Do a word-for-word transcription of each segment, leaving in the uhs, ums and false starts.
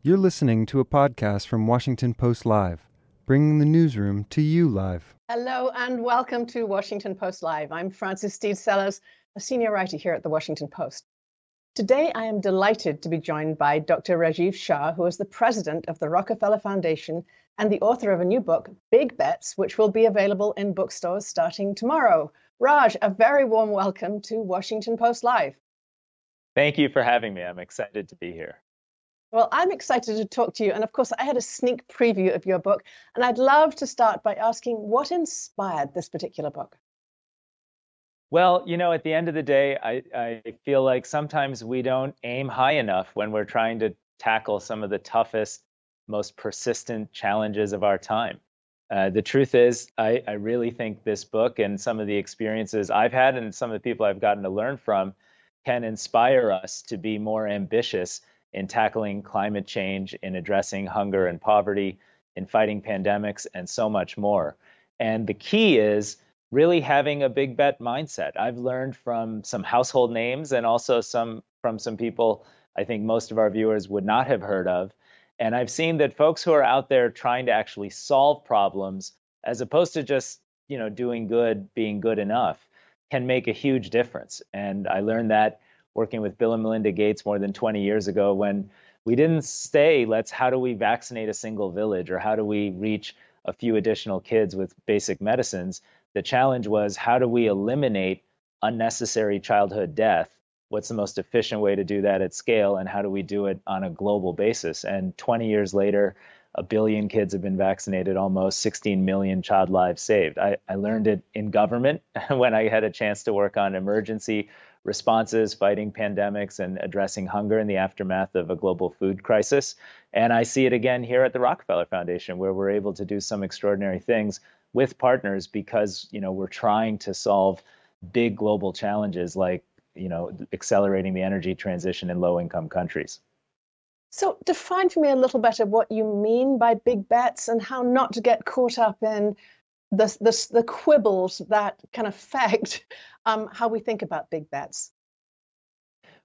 You're listening to a podcast from Washington Post Live, bringing the newsroom to you live. Hello and welcome to Washington Post Live. I'm Frances Stead Sellers, a senior writer here at the Washington Post. Today, I am delighted to be joined by Doctor Rajiv Shah, who is the president of the Rockefeller Foundation and the author of a new book, Big Bets, which will be available in bookstores starting tomorrow. Raj, a very warm welcome to Washington Post Live. Thank you for having me. I'm excited to be here. Well, I'm excited to talk to you. And of course, I had a sneak preview of your book. And I'd love to start by asking what inspired this particular book? Well, you know, at the end of the day, I, I feel like sometimes we don't aim high enough when we're trying to tackle some of the toughest, most persistent challenges of our time. Uh, the truth is, I, I really think this book and some of the experiences I've had and some of the people I've gotten to learn from can inspire us to be more ambitious in tackling climate change, in addressing hunger and poverty, in fighting pandemics, and so much more. And the key is really having a big bet mindset. I've learned from some household names and also some from some people I think most of our viewers would not have heard of. And I've seen that folks who are out there trying to actually solve problems, as opposed to just, you know, doing good, being good enough, can make a huge difference. And I learned that working with Bill and Melinda Gates more than twenty years ago, when we didn't say, let's, how do we vaccinate a single village, or how do we reach a few additional kids with basic medicines? The challenge was, how do we eliminate unnecessary childhood death? What's the most efficient way to do that at scale, and how do we do it on a global basis? And twenty years later, a billion kids have been vaccinated, almost sixteen million child lives saved. I, I learned it in government when I had a chance to work on emergency responses, fighting pandemics, and addressing hunger in the aftermath of a global food crisis. And I see it again here at the Rockefeller Foundation, where we're able to do some extraordinary things with partners because, you know, we're trying to solve big global challenges like, you know, accelerating the energy transition in low-income countries. So define for me a little better what you mean by big bets and how not to get caught up in the, the, the quibbles that can affect um, how we think about big bets.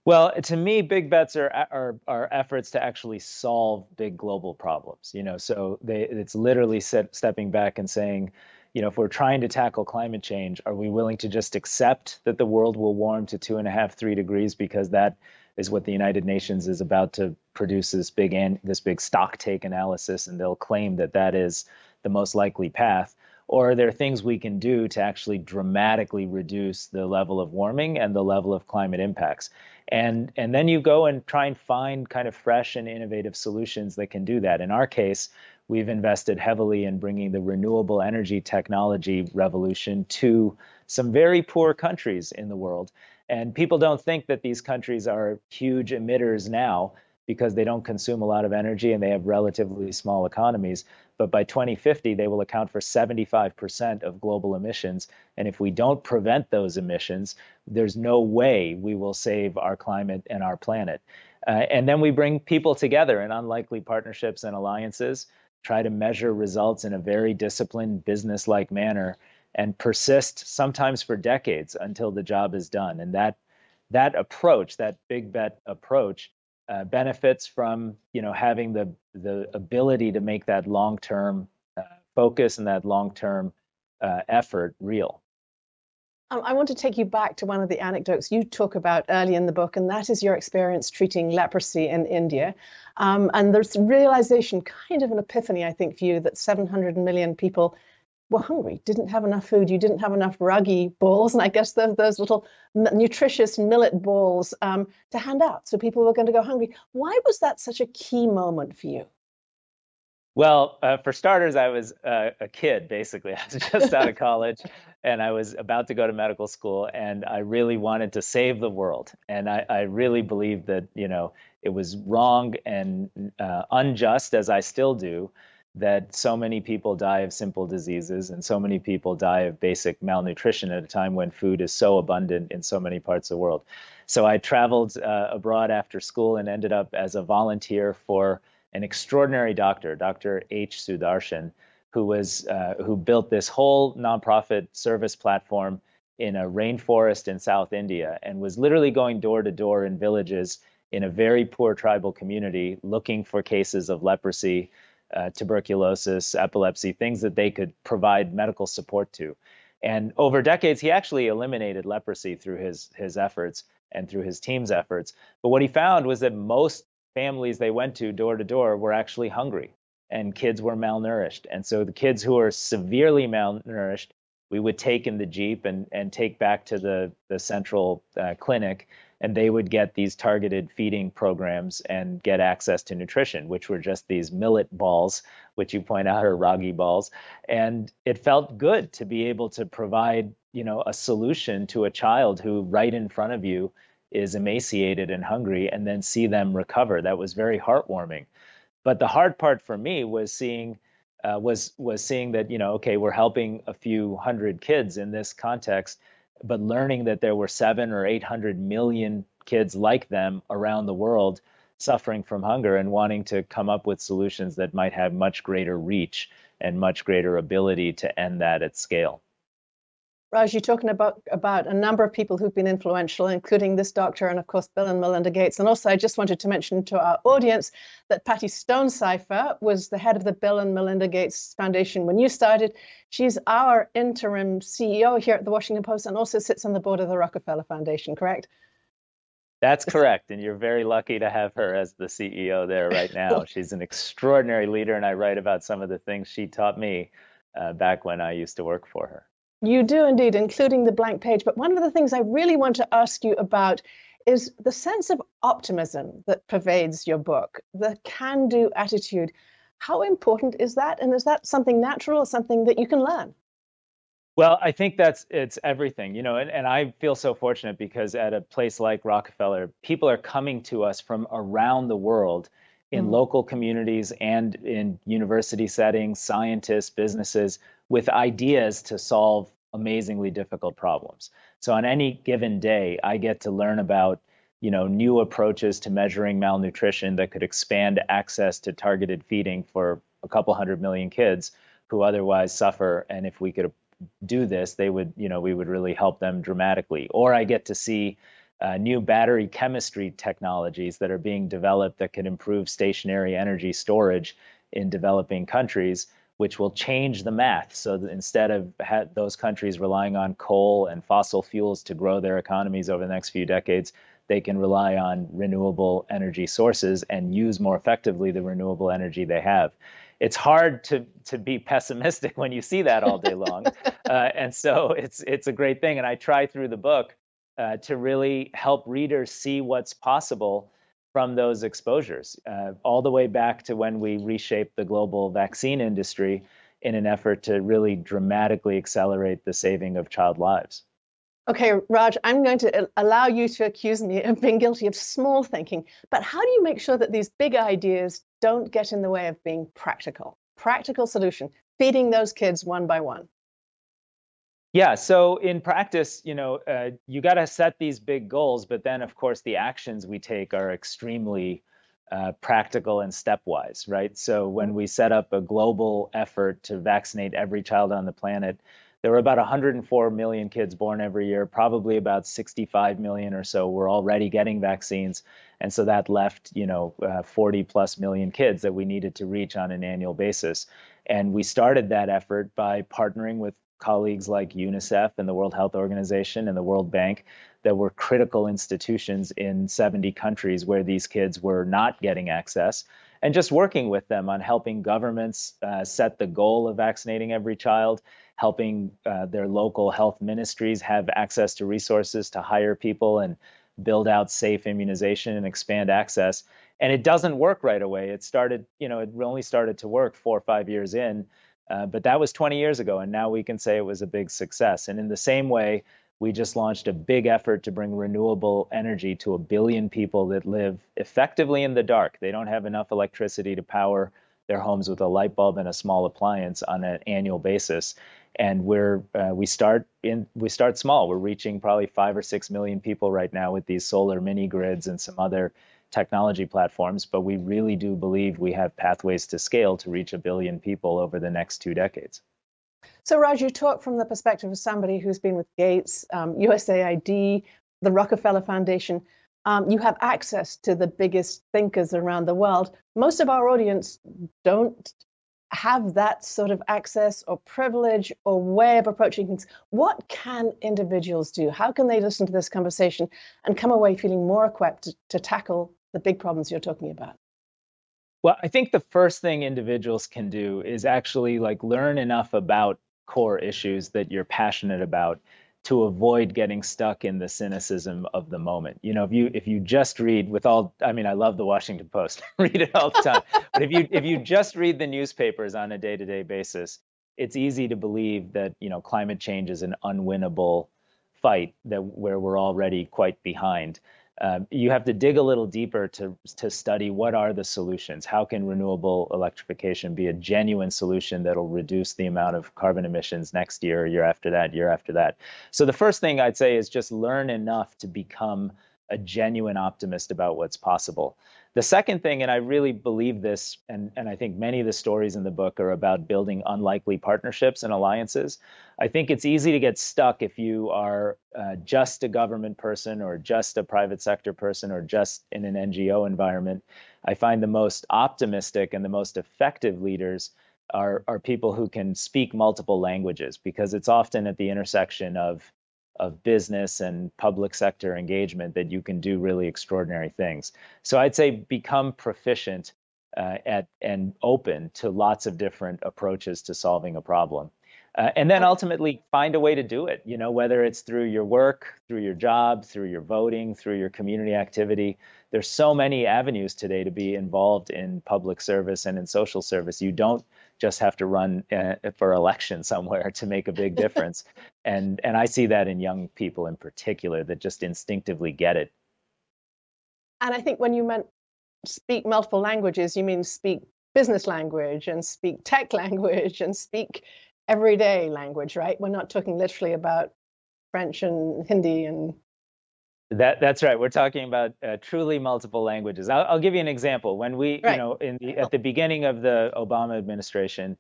Well, to me, big bets are, are are efforts to actually solve big global problems. You know, so they, it's literally set, stepping back and saying, you know, if we're trying to tackle climate change, are we willing to just accept that the world will warm to two and a half, three degrees because that is what the United Nations is about to produce this big an, this big stock take analysis, and they'll claim that that is the most likely path? Or are there things we can do to actually dramatically reduce the level of warming and the level of climate impacts? And, and then you go and try and find kind of fresh and innovative solutions that can do that. In our case, we've invested heavily in bringing the renewable energy technology revolution to some very poor countries in the world. And people don't think that these countries are huge emitters now, because they don't consume a lot of energy and they have relatively small economies. But by twenty fifty, they will account for seventy-five percent of global emissions. And if we don't prevent those emissions, there's no way we will save our climate and our planet. Uh, and then we bring people together in unlikely partnerships and alliances, try to measure results in a very disciplined, business-like manner, and persist sometimes for decades until the job is done. And that, that approach, that big bet approach, Uh, benefits from, you know, having the the ability to make that long-term uh, focus and that long-term uh, effort real. Um, I want to take you back to one of the anecdotes you talk about early in the book, and that is your experience treating leprosy in India. Um, and there's realization, kind of an epiphany, I think, for you that seven hundred million people were hungry, didn't have enough food, you didn't have enough ragi balls, and I guess those, those little nutritious millet balls um, to hand out, so people were going to go hungry. Why was that such a key moment for you? Well, uh, for starters, I was uh, a kid, basically. I was just out of college, and I was about to go to medical school, and I really wanted to save the world, and I, I really believed that, you know, it was wrong and uh, unjust, as I still do, that so many people die of simple diseases and so many people die of basic malnutrition at a time when food is so abundant in so many parts of the world. So I traveled uh, abroad after school and ended up as a volunteer for an extraordinary doctor, Doctor H. Sudarshan, who was uh, who built this whole nonprofit service platform in a rainforest in South India and was literally going door to door in villages in a very poor tribal community looking for cases of leprosy, uh, tuberculosis, epilepsy, things that they could provide medical support to. And over decades, he actually eliminated leprosy through his, his efforts and through his team's efforts. But what he found was that most families they went to door to door were actually hungry and kids were malnourished. And so the kids who were severely malnourished, we would take in the Jeep and, and take back to the, the central uh, clinic, and they would get these targeted feeding programs and get access to nutrition, which were just these millet balls, which you point out are ragi balls. And it felt good to be able to provide, you know, a solution to a child who right in front of you is emaciated and hungry, and then see them recover. That was very heartwarming. But the hard part for me was seeing Uh, was was seeing that, you know, okay, we're helping a few hundred kids in this context, but learning that there were seven or eight hundred million kids like them around the world suffering from hunger, and wanting to come up with solutions that might have much greater reach and much greater ability to end that at scale. Raj, you're talking about, about a number of people who've been influential, including this doctor and, of course, Bill and Melinda Gates. And also, I just wanted to mention to our audience that Patty Stonecipher was the head of the Bill and Melinda Gates Foundation when you started. She's our interim C E O here at the Washington Post and also sits on the board of the Rockefeller Foundation, correct? That's correct. And you're very lucky to have her as the C E O there right now. She's an extraordinary leader, and I write about some of the things she taught me uh, back when I used to work for her. You do indeed, including the blank page. But one of the things I really want to ask you about is the sense of optimism that pervades your book, the can-do attitude. How important is that? And is that something natural or something that you can learn? Well, I think that's it's everything, you know, and, and I feel so fortunate because at a place like Rockefeller, people are coming to us from around the world in local communities and in university settings, scientists, businesses, with ideas to solve amazingly difficult problems. So on any given day, I get to learn about, you know, new approaches to measuring malnutrition that could expand access to targeted feeding for a couple hundred million kids who otherwise suffer. And if we could do this, they would, you know, we would really help them dramatically. Or I get to see Uh, new battery chemistry technologies that are being developed that can improve stationary energy storage in developing countries, which will change the math. So that instead of ha- those countries relying on coal and fossil fuels to grow their economies over the next few decades, they can rely on renewable energy sources and use more effectively the renewable energy they have. It's hard to to be pessimistic when you see that all day long. Uh, and so it's it's a great thing. And I try through the book Uh, to really help readers see what's possible from those exposures, uh, all the way back to when we reshaped the global vaccine industry in an effort to really dramatically accelerate the saving of child lives. Okay, Raj, I'm going to allow you to accuse me of being guilty of small thinking, but how do you make sure that these big ideas don't get in the way of being practical? Practical solution, feeding those kids one by one. Yeah, so in practice, you know, uh, you got to set these big goals, but then, of course, the actions we take are extremely uh, practical and stepwise, right? So when we set up a global effort to vaccinate every child on the planet, there were about one hundred four million kids born every year, probably about sixty-five million or so were already getting vaccines. And so that left, you know, uh, forty plus million kids that we needed to reach on an annual basis. And we started that effort by partnering with colleagues like UNICEF and the World Health Organization and the World Bank that were critical institutions in seventy countries where these kids were not getting access, and just working with them on helping governments uh, set the goal of vaccinating every child, helping uh, their local health ministries have access to resources to hire people and build out safe immunization and expand access. And it doesn't work right away. It started, you know, it only started to work four or five years in. Uh, but that was twenty years ago, and now we can say it was a big success. And in the same way, we just launched a big effort to bring renewable energy to a billion people that live effectively in the dark. They don't have enough electricity to power their homes with a light bulb and a small appliance on an annual basis. And we're uh, we start in we start small. We're reaching probably five or six million people right now with these solar mini grids and some other technology platforms, but we really do believe we have pathways to scale to reach a billion people over the next two decades. So Raj, you talk from the perspective of somebody who's been with Gates, um, U S A I D, the Rockefeller Foundation. Um, you have access to the biggest thinkers around the world. Most of our audience don't have that sort of access or privilege or way of approaching things. What can individuals do? How can they listen to this conversation and come away feeling more equipped to, to tackle the big problems you're talking about? Well, I think the first thing individuals can do is actually like learn enough about core issues that you're passionate about to avoid getting stuck in the cynicism of the moment. You know, if you if you just read with all, I mean, I love the Washington Post, read it all the time. But if you if you just read the newspapers on a day-to-day basis, it's easy to believe that, you know, climate change is an unwinnable fight that where we're already quite behind. Um, you have to dig a little deeper to to study what are the solutions. How can renewable electrification be a genuine solution that'll reduce the amount of carbon emissions next year, year after that, year after that? So the first thing I'd say is just learn enough to become a genuine optimist about what's possible. The second thing, and I really believe this, and, and I think many of the stories in the book are about building unlikely partnerships and alliances. I think it's easy to get stuck if you are uh, just a government person or just a private sector person or just in an N G O environment. I find the most optimistic and the most effective leaders are, are people who can speak multiple languages, because it's often at the intersection of of business and public sector engagement that you can do really extraordinary things. So I'd say become proficient uh, at and open to lots of different approaches to solving a problem. Uh, and then ultimately find a way to do it, you know, whether it's through your work, through your job, through your voting, through your community activity. There's so many avenues today to be involved in public service and in social service. You don't just have to run uh, for election somewhere to make a big difference. and and I see that in young people in particular that just instinctively get it. And I think when you meant speak multiple languages, you mean speak business language and speak tech language and speak everyday language, right? We're not talking literally about French and Hindi and... That, that's right. We're talking about uh, truly multiple languages. I'll, I'll give you an example. When we, right. you know, in the, at the beginning of the Obama administration,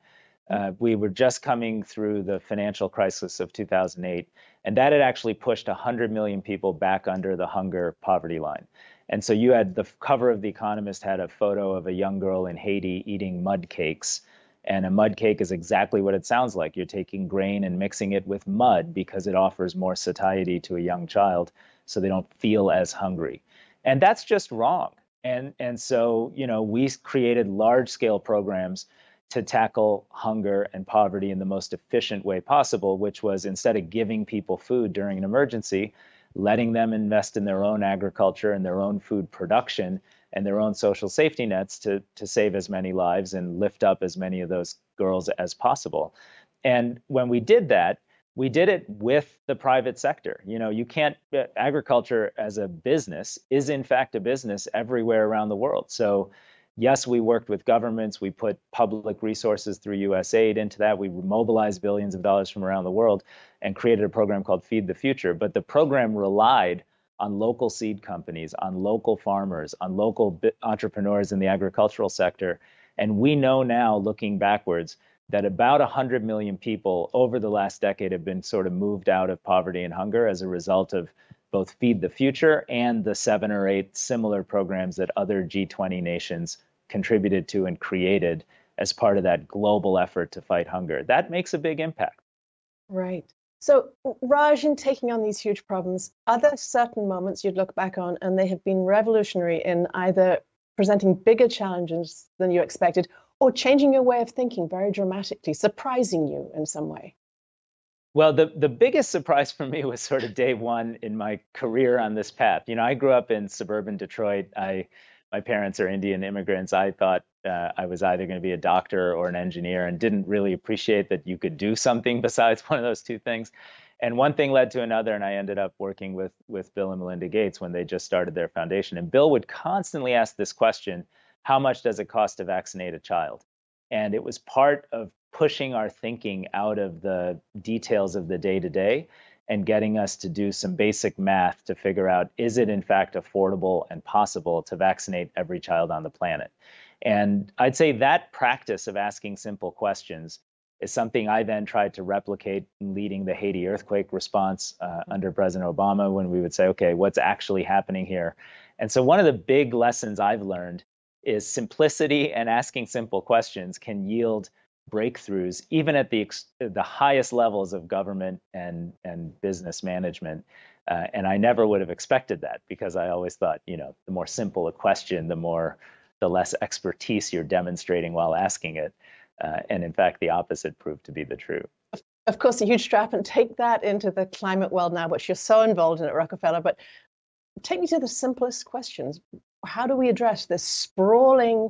uh, we were just coming through the financial crisis of two thousand eight, and that had actually pushed one hundred million people back under the hunger poverty line. And so you had the cover of The Economist had a photo of a young girl in Haiti eating mud cakes. And a mud cake is exactly what it sounds like. You're taking grain and mixing it with mud because it offers more satiety to a young child so they don't feel as hungry. And that's just wrong. And and so, you know, we created large-scale programs to tackle hunger and poverty in the most efficient way possible, which was instead of giving people food during an emergency, letting them invest in their own agriculture and their own food production and their own social safety nets to, to save as many lives and lift up as many of those girls as possible. And when we did that, we did it with the private sector. You know, you can't, agriculture as a business is in fact a business everywhere around the world. So yes, we worked with governments, we put public resources through U S aid into that, we mobilized billions of dollars from around the world and created a program called Feed the Future, but the program relied on local seed companies, on local farmers, on local bi- entrepreneurs in the agricultural sector. And we know now, looking backwards, that about one hundred million people over the last decade have been sort of moved out of poverty and hunger as a result of both Feed the Future and the seven or eight similar programs that other G twenty nations contributed to and created as part of that global effort to fight hunger. That makes a big impact. Right. So, Raj, in taking on these huge problems, are there certain moments you'd look back on and they have been revolutionary in either presenting bigger challenges than you expected or changing your way of thinking very dramatically, surprising you in some way? Well, the, the biggest surprise for me was sort of day one in my career on this path. You know, I grew up in suburban Detroit. I My parents are Indian immigrants. I thought uh, I was either going to be a doctor or an engineer and didn't really appreciate that you could do something besides one of those two things. And one thing led to another, and I ended up working with, with Bill and Melinda Gates when they just started their foundation. And Bill would constantly ask this question, how much does it cost to vaccinate a child? And it was part of pushing our thinking out of the details of the day-to-day and getting us to do some basic math to figure out, is it in fact affordable and possible to vaccinate every child on the planet? And I'd say that practice of asking simple questions is something I then tried to replicate in leading the Haiti earthquake response uh, mm-hmm. under President Obama, when we would say, okay, what's actually happening here? And so one of the big lessons I've learned is simplicity and asking simple questions can yield breakthroughs, even at the the highest levels of government and, and business management. Uh, and I never would have expected that, because I always thought, you know, the more simple a question, the more the less expertise you're demonstrating while asking it. Uh, and in fact, the opposite proved to be the truth. Of course, a huge strap, and take that into the climate world now, which you're so involved in at Rockefeller. But take me to the simplest questions. How do we address this sprawling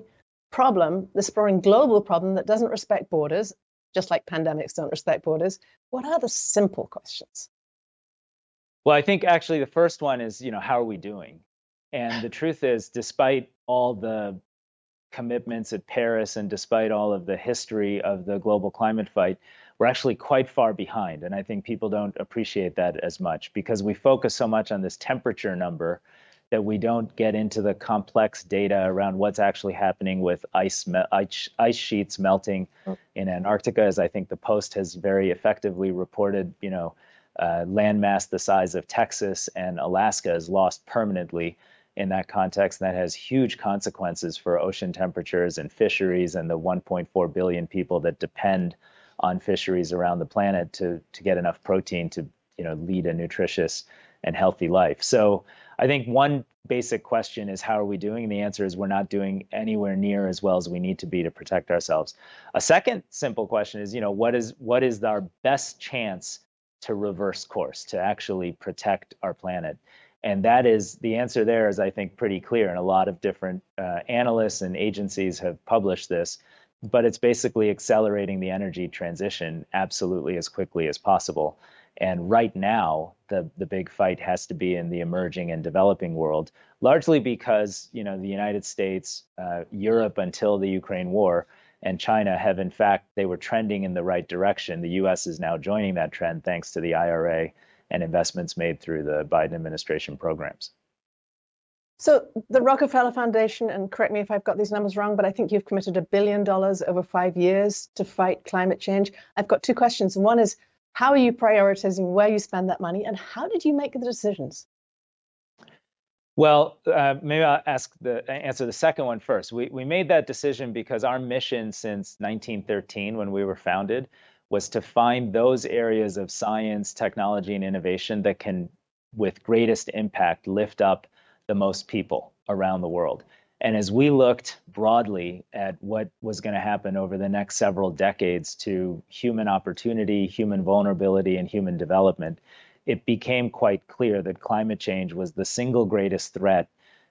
problem, this sprawling global problem that doesn't respect borders, just like pandemics don't respect borders? What are the simple questions? Well, I think actually the first one is, you know, how are we doing? And the truth is, despite all the commitments at Paris, and despite all of the history of the global climate fight, we're actually quite far behind. And I think people don't appreciate that as much, because we focus so much on this temperature number that we don't get into the complex data around what's actually happening with ice me- ice, ice sheets melting okay. in Antarctica. As I think the Post has very effectively reported, you know, uh, landmass the size of Texas and Alaska is lost permanently in that context, and that has huge consequences for ocean temperatures and fisheries and the one point four billion people that depend on fisheries around the planet to, to get enough protein to, you know, lead a nutritious and healthy life. So I think one basic question is, how are we doing? And the answer is, we're not doing anywhere near as well as we need to be to protect ourselves. A second simple question is, you know, what is what is our best chance to reverse course, to actually protect our planet? And that is, the answer there is, I think, pretty clear. And a lot of different uh, analysts and agencies have published this, but it's basically accelerating the energy transition absolutely as quickly as possible. And right now, the, the big fight has to be in the emerging and developing world, largely because, you know, the United States, uh, Europe until the Ukraine war, and China have, in fact, they were trending in the right direction. The U S is now joining that trend thanks to the I R A and investments made through the Biden administration programs. So the Rockefeller Foundation, and correct me if I've got these numbers wrong, but I think you've committed a billion dollars over five years to fight climate change. I've got two questions. One is, how are you prioritizing where you spend that money, and how did you make the decisions? Well, uh, maybe I'll ask the, answer the second one first. We, we made that decision because our mission since nineteen thirteen, when we were founded, was to find those areas of science, technology, and innovation that can, with greatest impact, lift up the most people around the world. And as we looked broadly at what was going to happen over the next several decades to human opportunity, human vulnerability, and human development, it became quite clear that climate change was the single greatest threat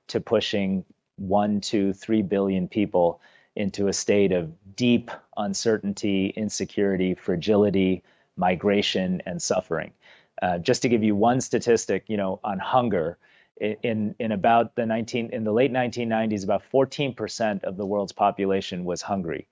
to pushing one, two, three billion people into a state of deep uncertainty, insecurity, fragility, migration, and suffering. Uh, just to give you one statistic, you know, on hunger, in in about the nineteen in the late nineteen nineties, about fourteen percent of the world's population was hungry.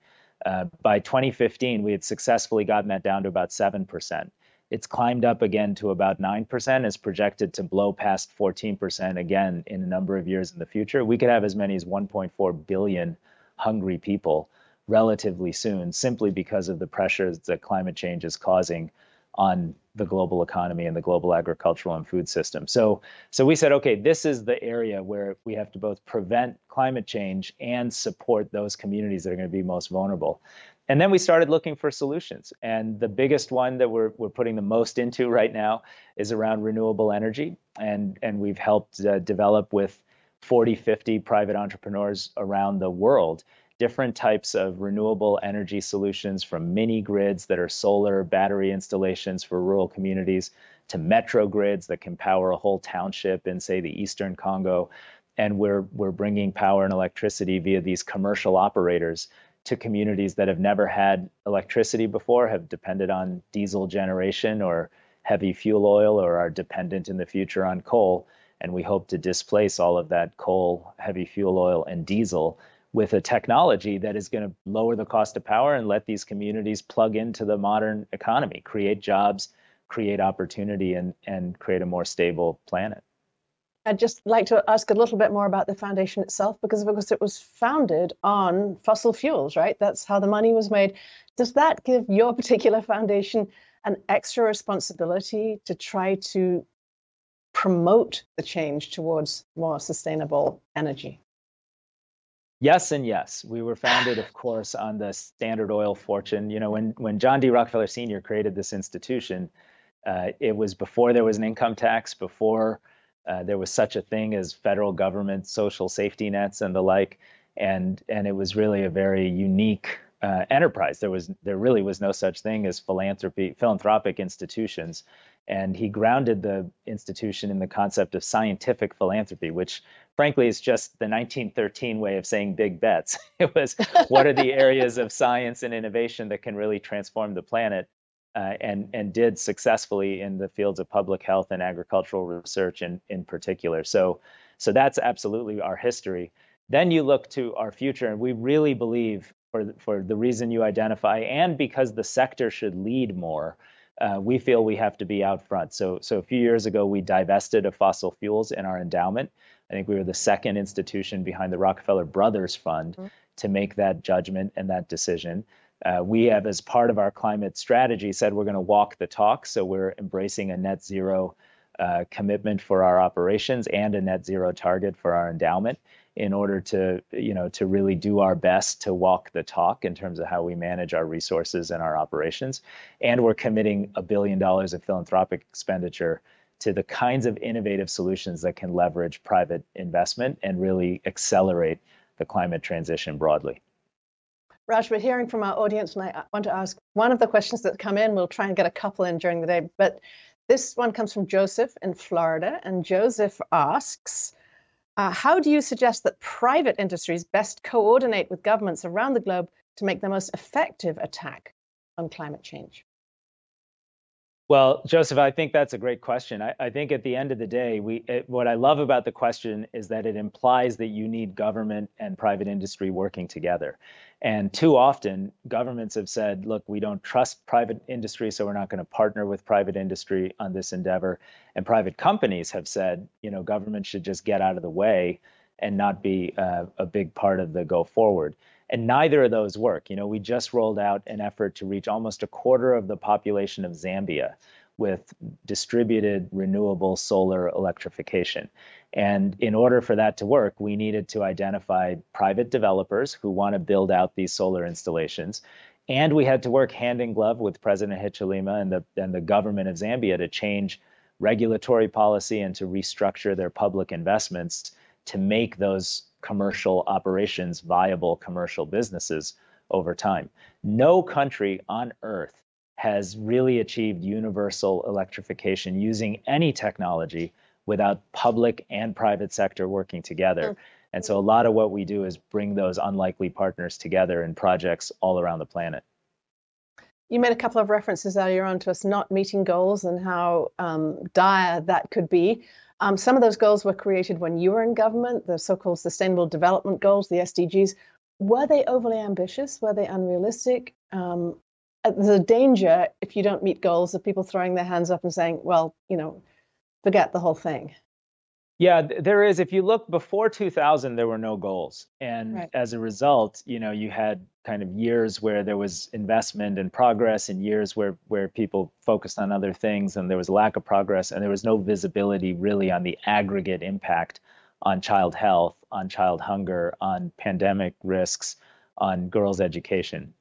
Uh, by twenty fifteen, we had successfully gotten that down to about seven percent. It's climbed up again to about nine percent, is projected to blow past fourteen percent again in a number of years in the future. We could have as many as one point four billion hungry people relatively soon, simply because of the pressures that climate change is causing on the global economy and the global agricultural and food system. So, so we said, okay, this is the area where we have to both prevent climate change and support those communities that are going to be most vulnerable. And then we started looking for solutions. And the biggest one that we're we're putting the most into right now is around renewable energy. And, and we've helped uh, develop with forty, fifty private entrepreneurs around the world, different types of renewable energy solutions, from mini grids that are solar battery installations for rural communities to metro grids that can power a whole township in, say, the eastern Congo. And we're we're bringing power and electricity via these commercial operators to communities that have never had electricity before, have depended on diesel generation or heavy fuel oil, or are dependent in the future on coal. And we hope to displace all of that coal, heavy fuel oil, and diesel with a technology that is going to lower the cost of power and let these communities plug into the modern economy, create jobs, create opportunity, and, and create a more stable planet. I'd just like to ask a little bit more about the foundation itself, because of course it was founded on fossil fuels, right? That's how the money was made. Does that give your particular foundation an extra responsibility to try to promote the change towards more sustainable energy? Yes and yes. We were founded, of course, on the Standard Oil fortune. You know, when, when John D. Rockefeller Senior created this institution, uh, it was before there was an income tax, before Uh, there was such a thing as federal government social safety nets and the like, and and it was really a very unique uh, enterprise. There was there really was no such thing as philanthropy, philanthropic institutions, and he grounded the institution in the concept of scientific philanthropy, which frankly is just the nineteen thirteen way of saying big bets. It was what are the areas of science and innovation that can really transform the planet. Uh, and and did successfully in the fields of public health and agricultural research in, in particular. So, so that's absolutely our history. Then you look to our future, and we really believe, for, for the reason you identify, and because the sector should lead more, uh, we feel we have to be out front. So, so a few years ago, we divested of fossil fuels in our endowment. I think we were the second institution behind the Rockefeller Brothers Fund mm-hmm. to make that judgment and that decision. Uh, we have, as part of our climate strategy, said we're going to walk the talk. So we're embracing a net zero uh, commitment for our operations and a net zero target for our endowment in order to, you know, to really do our best to walk the talk in terms of how we manage our resources and our operations. And we're committing a billion dollars of philanthropic expenditure to the kinds of innovative solutions that can leverage private investment and really accelerate the climate transition broadly. Raj, we're hearing from our audience, and I want to ask one of the questions that come in. We'll try and get a couple in during the day, but this one comes from Joseph in Florida, and Joseph asks, uh, how do you suggest that private industries best coordinate with governments around the globe to make the most effective attack on climate change? Well, Joseph, I think that's a great question. I, I think at the end of the day, we it, what I love about the question is that it implies that you need government and private industry working together. And too often, governments have said, look, we don't trust private industry, so we're not going to partner with private industry on this endeavor. And private companies have said, you know, government should just get out of the way and not be uh, a big part of the go forward. And neither of those work. You know, we just rolled out an effort to reach almost a quarter of the population of Zambia with distributed renewable solar electrification. And in order for that to work, we needed to identify private developers who want to build out these solar installations. And we had to work hand in glove with President Hichilema and the, and the government of Zambia to change regulatory policy and to restructure their public investments to make those commercial operations viable commercial businesses over time. No country on earth has really achieved universal electrification using any technology without public and private sector working together. And so a lot of what we do is bring those unlikely partners together in projects all around the planet. You made a couple of references earlier on to us not meeting goals and how um, dire that could be. Um, some of those goals were created when you were in government, the so-called Sustainable Development Goals, the S D Gs. Were they overly ambitious? Were they unrealistic? Um, the danger, if you don't meet goals, of people throwing their hands up and saying, well, you know, forget the whole thing. Yeah, there is. If you look before two thousand, there were no goals. And right. as a result, you know, you had kind of years where there was investment and progress and years where, where people focused on other things and there was lack of progress and there was no visibility really on the aggregate impact on child health, on child hunger, on pandemic risks, on girls' education,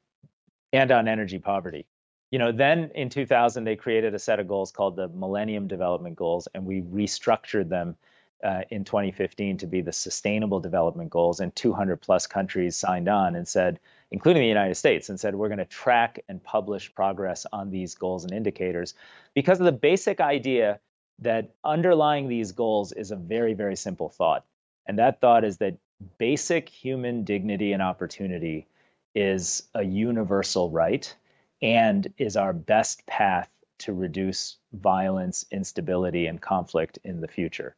and on energy poverty. You know, then in two thousand, they created a set of goals called the Millennium Development Goals, and we restructured them Uh, in twenty fifteen to be the Sustainable Development Goals, and two hundred plus countries signed on and said, including the United States, and said, we're going to track and publish progress on these goals and indicators because of the basic idea that underlying these goals is a very, very simple thought. And that thought is that basic human dignity and opportunity is a universal right and is our best path to reduce violence, instability, and conflict in the future.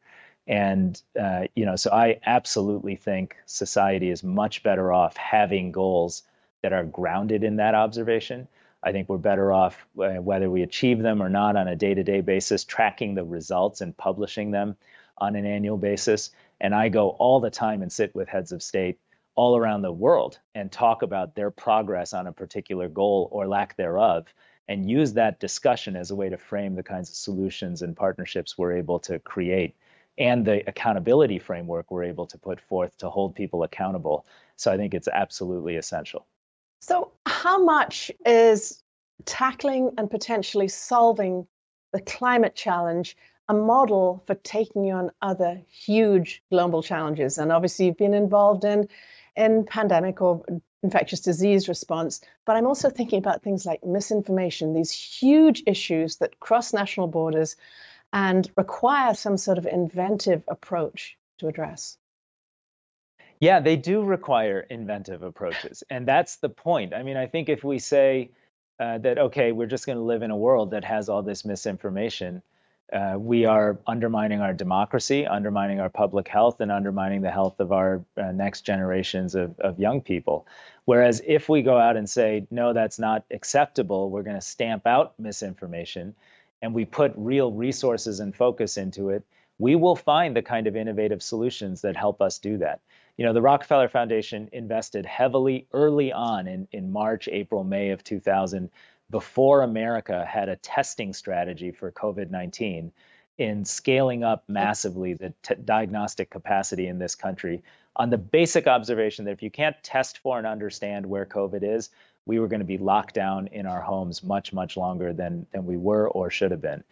And, uh, you know, so I absolutely think society is much better off having goals that are grounded in that observation. I think we're better off, uh, whether we achieve them or not on a day-to-day basis, tracking the results and publishing them. on an annual basis. And I go all the time and sit with heads of state all around the world and talk about their progress on a particular goal or lack thereof, and use that discussion as a way to frame the kinds of solutions and partnerships we're able to create, and the accountability framework we're able to put forth to hold people accountable. So I think it's absolutely essential. So how much is tackling and potentially solving the climate challenge a model for taking on other huge global challenges? And obviously you've been involved in in pandemic or infectious disease response, but I'm also thinking about things like misinformation, these huge issues that cross national borders and require some sort of inventive approach to address. Yeah, they do require inventive approaches. And that's the point. I mean, I think if we say uh, that, okay, we're just going to live in a world that has all this misinformation, Uh, we are undermining our democracy, undermining our public health, and undermining the health of our uh, next generations of, of young people. Whereas if we go out and say, no, that's not acceptable, we're going to stamp out misinformation, and we put real resources and focus into it, we will find the kind of innovative solutions that help us do that. You know, the Rockefeller Foundation invested heavily early on in, in March, April, May of two thousand, before America had a testing strategy for COVID nineteen, in scaling up massively the t- diagnostic capacity in this country on the basic observation that if you can't test for and understand where COVID is, we were going to be locked down in our homes much, much longer than, than we were or should have been.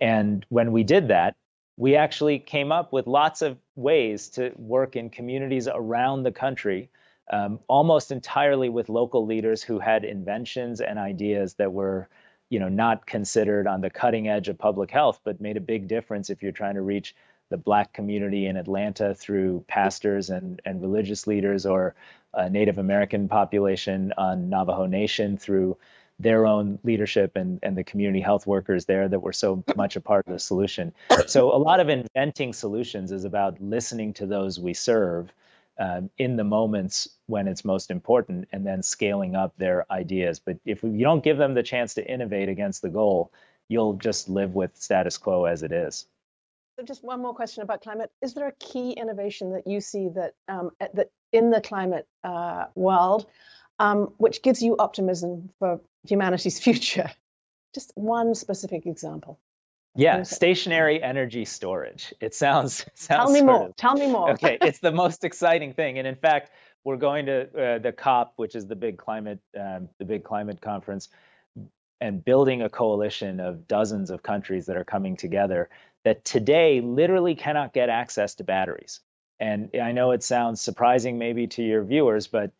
And when we did that, we actually came up with lots of ways to work in communities around the country, Um, almost entirely with local leaders who had inventions and ideas that were, you know, not considered on the cutting edge of public health, but made a big difference if you're trying to reach the Black community in Atlanta through pastors and, and religious leaders, or a Native American population on Navajo Nation through their own leadership and, and the community health workers there that were so much a part of the solution. So a lot of inventing solutions is about listening to those we serve Um, in the moments when it's most important, and then scaling up their ideas. But if you don't give them the chance to innovate against the goal, you'll just live with status quo as it is. So just one more question about climate. Is there a key innovation that you see that, um, that in the climate uh, world, um, which gives you optimism for humanity's future? Just one specific example. Yeah, stationary energy storage. It sounds, it sounds Tell me more. Of, Tell me more. Okay, it's the most exciting thing, and in fact, we're going to uh, the COP, which is the big climate, um, the big climate conference, and building a coalition of dozens of countries that are coming together that today literally cannot get access to batteries. And I know it sounds surprising, maybe to your viewers, but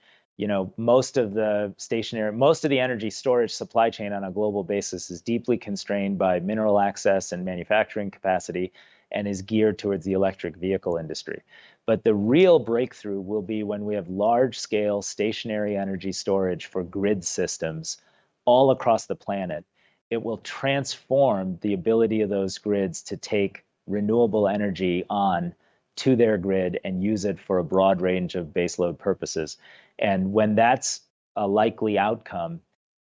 you know, most of the stationary, most of the energy storage supply chain on a global basis is deeply constrained by mineral access and manufacturing capacity, and is geared towards the electric vehicle industry. But the real breakthrough will be when we have large-scale stationary energy storage for grid systems all across the planet. It will transform the ability of those grids to take renewable energy on to their grid and use it for a broad range of baseload purposes. And when that's a likely outcome,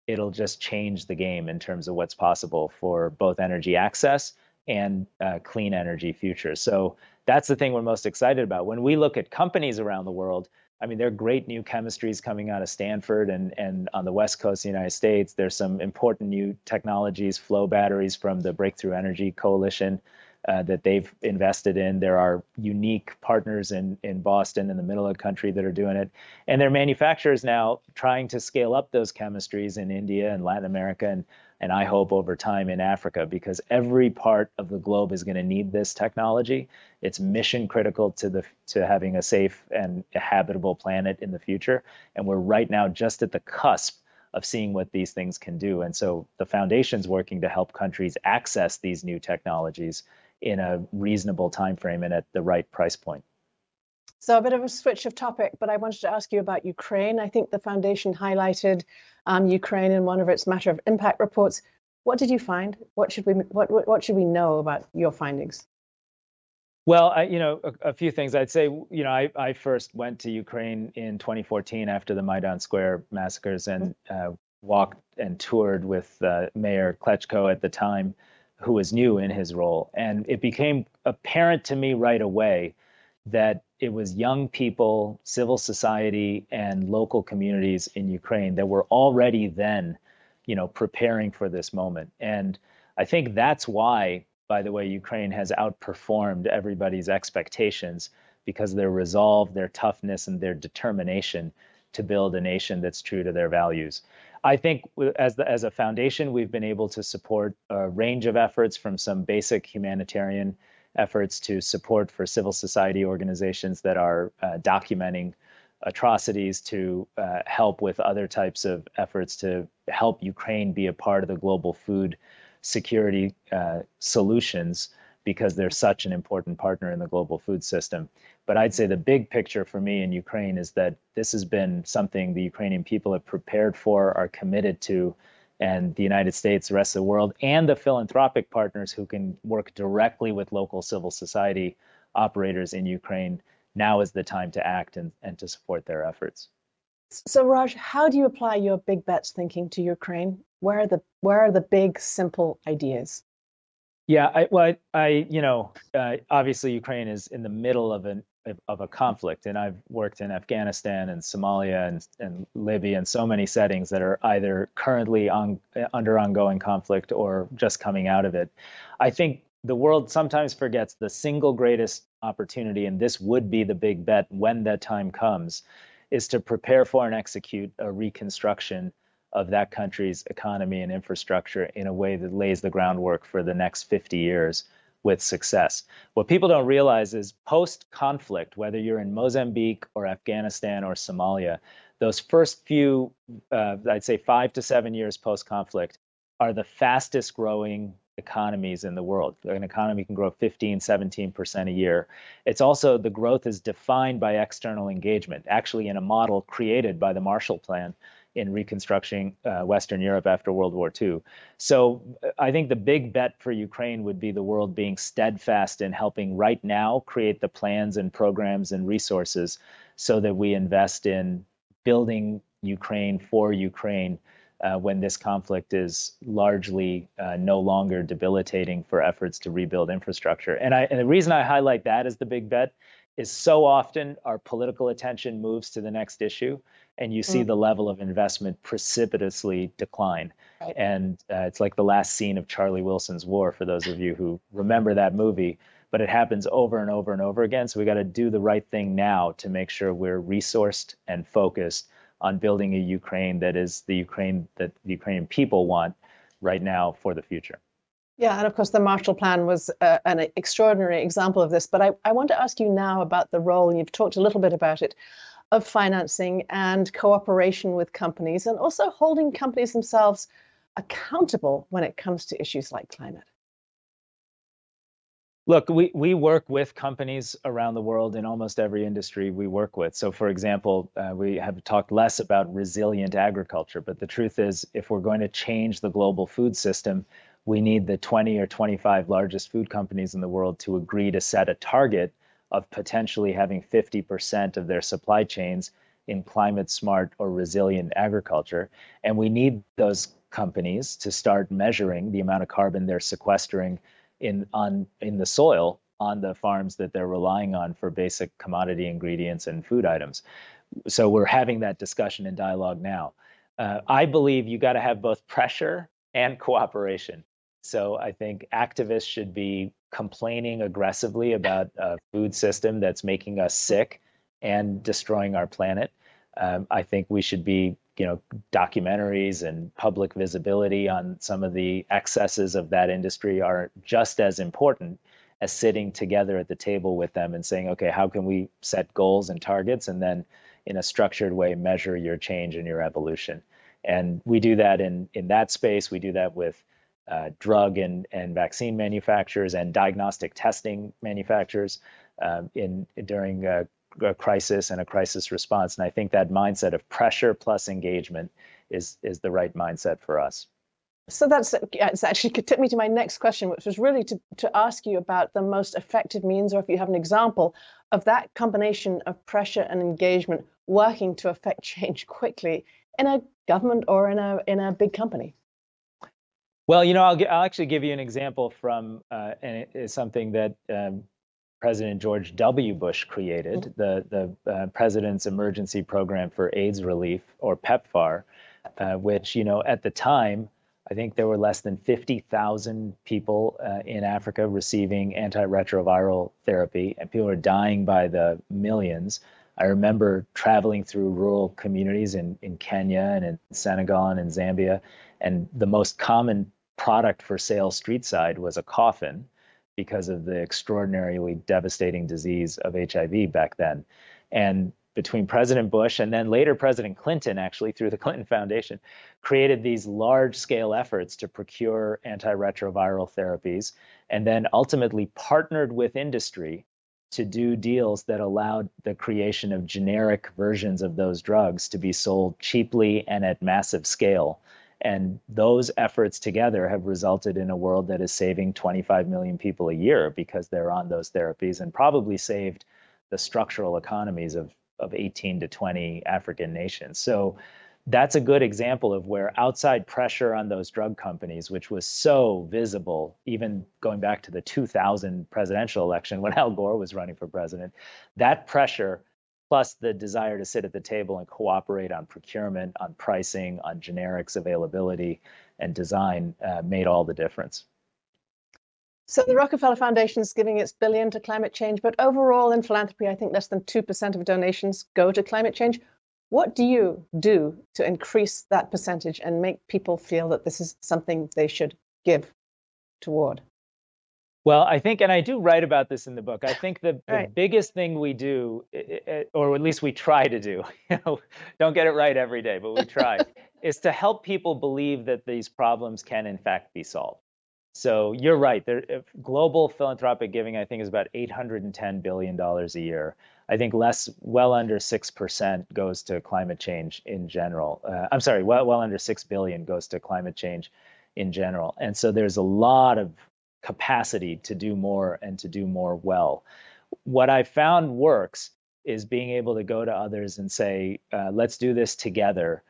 it'll just change the game in terms of what's possible for both energy access and uh, clean energy future. So that's the thing we're most excited about. When we look at companies around the world, I mean, there are great new chemistries coming out of Stanford and, and on the West Coast of the United States. There's some important new technologies, flow batteries from the Breakthrough Energy Coalition Uh, that they've invested in. There are unique partners in, in Boston, in the middle of the country, that are doing it. And there are manufacturers now trying to scale up those chemistries in India and Latin America, and, and I hope over time in Africa, because every part of the globe is going to need this technology. It's mission critical to the to having a safe and habitable planet in the future. And we're right now just at the cusp of seeing what these things can do. And so the foundation's working to help countries access these new technologies in a reasonable time frame and at the right price point. So a bit of a switch of topic, but I wanted to ask you about Ukraine. I think the foundation highlighted um, Ukraine in one of its matter of impact reports. What did you find? What should we what what, what should we know about your findings? Well, I, you know, a, a few things. I'd say, you know, I, I first went to Ukraine in twenty fourteen after the Maidan Square massacres, and uh, walked and toured with uh, Mayor Kletchko at the time. who was new in his role. And it became apparent to me right away that it was young people, civil society, and local communities in Ukraine that were already then, you know, preparing for this moment. And I think that's why, by the way, Ukraine has outperformed everybody's expectations, because their resolve, their toughness, and their determination to build a nation that's true to their values. I think as the, as a foundation, we've been able to support a range of efforts, from some basic humanitarian efforts to support for civil society organizations that are uh, documenting atrocities, to uh, help with other types of efforts to help Ukraine be a part of the global food security uh, solutions, because they're such an important partner in the global food system. But I'd say the big picture for me in Ukraine is that this has been something the Ukrainian people have prepared for, are committed to, and the United States, the rest of the world, and the philanthropic partners who can work directly with local civil society operators in Ukraine, now is the time to act and, and to support their efforts. So Raj, how do you apply your big bets thinking to Ukraine? Where are the, where are the big, simple ideas? Yeah, I, well, I, I you know, uh, obviously Ukraine is in the middle of an of a conflict, and I've worked in Afghanistan and Somalia and, and Libya and so many settings that are either currently on, under ongoing conflict or just coming out of it. I think the world sometimes forgets the single greatest opportunity, and this would be the big bet when that time comes, is to prepare for and execute a reconstruction of that country's economy and infrastructure in a way that lays the groundwork for the next fifty years with success. What people don't realize is post-conflict, whether you're in Mozambique or Afghanistan or Somalia, those first few, uh, I'd say five to seven years post-conflict, are the fastest growing economies in the world. An economy can grow fifteen, seventeen percent a year. It's also, the growth is defined by external engagement, actually in a model created by the Marshall Plan in reconstructing uh, Western Europe after World War Two. So I think the big bet for Ukraine would be the world being steadfast in helping right now create the plans and programs and resources so that we invest in building Ukraine for Ukraine uh, when this conflict is largely uh, no longer debilitating for efforts to rebuild infrastructure. And, I, and the reason I highlight that as the big bet is so often our political attention moves to the next issue, and you see the level of investment precipitously decline. Right. And uh, it's like the last scene of Charlie Wilson's War, for those of you who remember that movie, but it happens over and over and over again. So we got to do the right thing now to make sure we're resourced and focused on building a Ukraine that is the Ukraine that the Ukrainian people want right now for the future. Yeah, and of course, the Marshall Plan was uh, an extraordinary example of this. But I, I want to ask you now about the role, and you've talked a little bit about it, of financing and cooperation with companies, and also holding companies themselves accountable when it comes to issues like climate. Look, we, we work with companies around the world in almost every industry we work with. So, for example, uh, we have talked less about resilient agriculture, but the truth is, if we're going to change the global food system, we need the twenty or twenty-five largest food companies in the world to agree to set a target of potentially having fifty percent of their supply chains in climate smart or resilient agriculture. And we need those companies to start measuring the amount of carbon they're sequestering in, on, in the soil on the farms that they're relying on for basic commodity ingredients and food items. So we're having that discussion and dialogue now. Uh, I believe you got to have both pressure and cooperation. So I think activists should be complaining aggressively about a food system that's making us sick and destroying our planet. Um, I think we should be, you know, documentaries and public visibility on some of the excesses of that industry are just as important as sitting together at the table with them and saying, okay, how can we set goals and targets and then in a structured way measure your change and your evolution? And we do that in, in that space. We do that with Uh, drug and, and vaccine manufacturers and diagnostic testing manufacturers um, in during a, a crisis and a crisis response. And I think that mindset of pressure plus engagement is is the right mindset for us. So that's it's actually took me to my next question, which was really to, to ask you about the most effective means, or if you have an example of that combination of pressure and engagement working to affect change quickly in a government or in a in a big company. Well, you know, I'll, I'll actually give you an example from uh, and it is something that um, President George W. Bush created, the, the uh, President's Emergency Program for AIDS Relief, or PEPFAR, uh, which, you know, at the time, I think there were less than fifty thousand people uh, in Africa receiving antiretroviral therapy, and people were dying by the millions. I remember traveling through rural communities in, in Kenya and in Senegal and in Zambia, and the most common product for sale street side was a coffin because of the extraordinarily devastating disease of H I V back then. And between President Bush and then later President Clinton, actually through the Clinton Foundation, created these large scale efforts to procure antiretroviral therapies, and then ultimately partnered with industry to do deals that allowed the creation of generic versions of those drugs to be sold cheaply and at massive scale. And those efforts together have resulted in a world that is saving twenty-five million people a year because they're on those therapies, and probably saved the structural economies of, of eighteen to twenty African nations. So that's a good example of where outside pressure on those drug companies, which was so visible, even going back to the two thousand presidential election when Al Gore was running for president, that pressure plus the desire to sit at the table and cooperate on procurement, on pricing, on generics availability and design uh, made all the difference. So the Rockefeller Foundation is giving its billion to climate change, but overall in philanthropy, I think less than two percent of donations go to climate change. What do you do to increase that percentage and make people feel that this is something they should give toward? Well, I think, and I do write about this in the book, I think the, right. the biggest thing we do, or at least we try to do, you know, don't get it right every day, but we try, is to help people believe that these problems can in fact be solved. So you're right, there, global philanthropic giving, I think, is about eight hundred ten billion dollars a year. I think less, well under six percent goes to climate change in general. Uh, I'm sorry, well, well under six billion goes to climate change in general. And so there's a lot of capacity to do more and to do more well. What I found works is being able to go to others and say, uh, let's do this together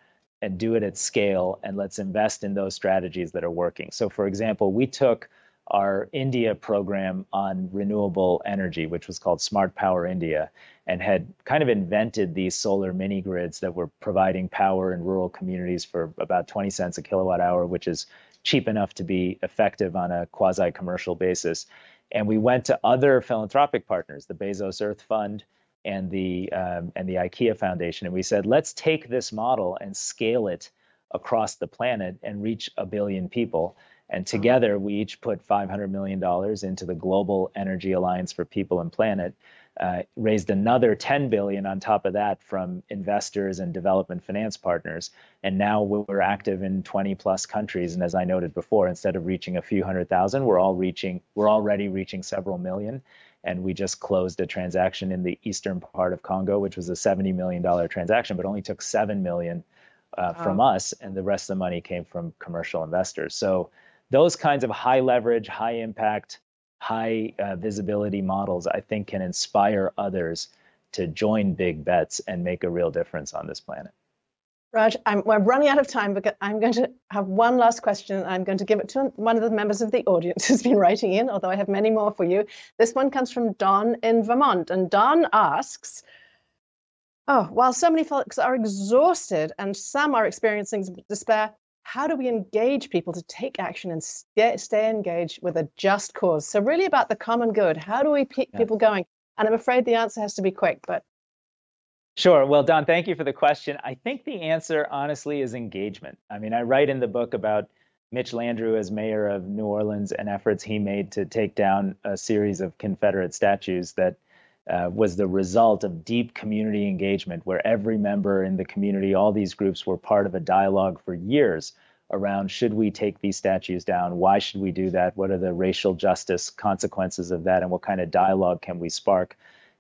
and do it at scale, and let's invest in those strategies that are working. So for example, we took our India program on renewable energy, which was called Smart Power India, and had kind of invented these solar mini grids that were providing power in rural communities for about twenty cents a kilowatt hour, which is cheap enough to be effective on a quasi-commercial basis. And we went to other philanthropic partners, the Bezos Earth Fund and the um, and the IKEA Foundation, and we said, let's take this model and scale it across the planet and reach a billion people. And together, we each put five hundred million dollars into the Global Energy Alliance for People and Planet, uh, raised another ten billion dollars on top of that from investors and development finance partners. And now we're active in twenty plus countries. And as I noted before, instead of reaching a few hundred thousand, we're all reaching, we're already reaching several million. And we just closed a transaction in the eastern part of Congo, which was a seventy million dollars transaction, but only took seven million dollars uh, wow. from us. And the rest of the money came from commercial investors. So those kinds of high leverage, high impact, high uh, visibility models, I think, can inspire others to join big bets and make a real difference on this planet. Raj, I'm, we're running out of time, but I'm going to have one last question. I'm going to give it to one of the members of the audience who's been writing in, although I have many more for you. This one comes from Don in Vermont, and Don asks, oh, while so many folks are exhausted and some are experiencing despair, how do we engage people to take action and stay, stay engaged with a just cause? So really about the common good. How do we keep people going? And I'm afraid the answer has to be quick, but. Sure. Well, Don, thank you for the question. I think the answer, honestly, is engagement. I mean, I write in the book about Mitch Landrieu as mayor of New Orleans and efforts he made to take down a series of Confederate statues that Uh, was the result of deep community engagement, where every member in the community, all these groups were part of a dialogue for years around, should we take these statues down? Why should we do that? What are the racial justice consequences of that? And what kind of dialogue can we spark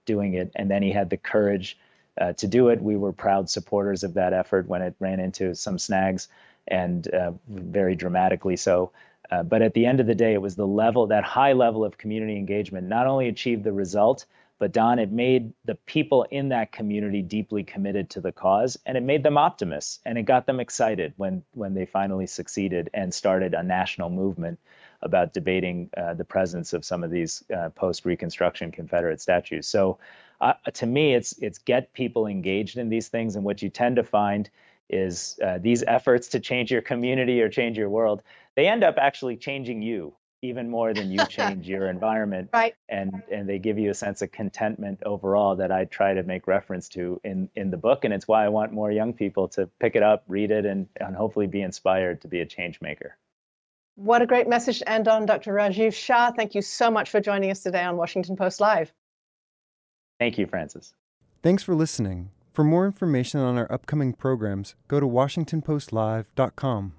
doing it? And then he had the courage uh, to do it. We were proud supporters of that effort when it ran into some snags, and uh, very dramatically so. Uh, but at the end of the day, it was the level, that high level of community engagement, not only achieved the result, But Don, it made the people in that community deeply committed to the cause, and it made them optimists, and it got them excited when when they finally succeeded and started a national movement about debating uh, the presence of some of these uh, post-Reconstruction Confederate statues. So uh, to me, it's it's get people engaged in these things, and what you tend to find is uh, these efforts to change your community or change your world, they end up actually changing you even more than you change your environment. Right. And and they give you a sense of contentment overall that I try to make reference to in, in the book. And it's why I want more young people to pick it up, read it, and, and hopefully be inspired to be a change maker. What a great message to end on, Doctor Rajiv Shah. Thank you so much for joining us today on Washington Post Live. Thank you, Francis. Thanks for listening. For more information on our upcoming programs, go to washington post live dot com.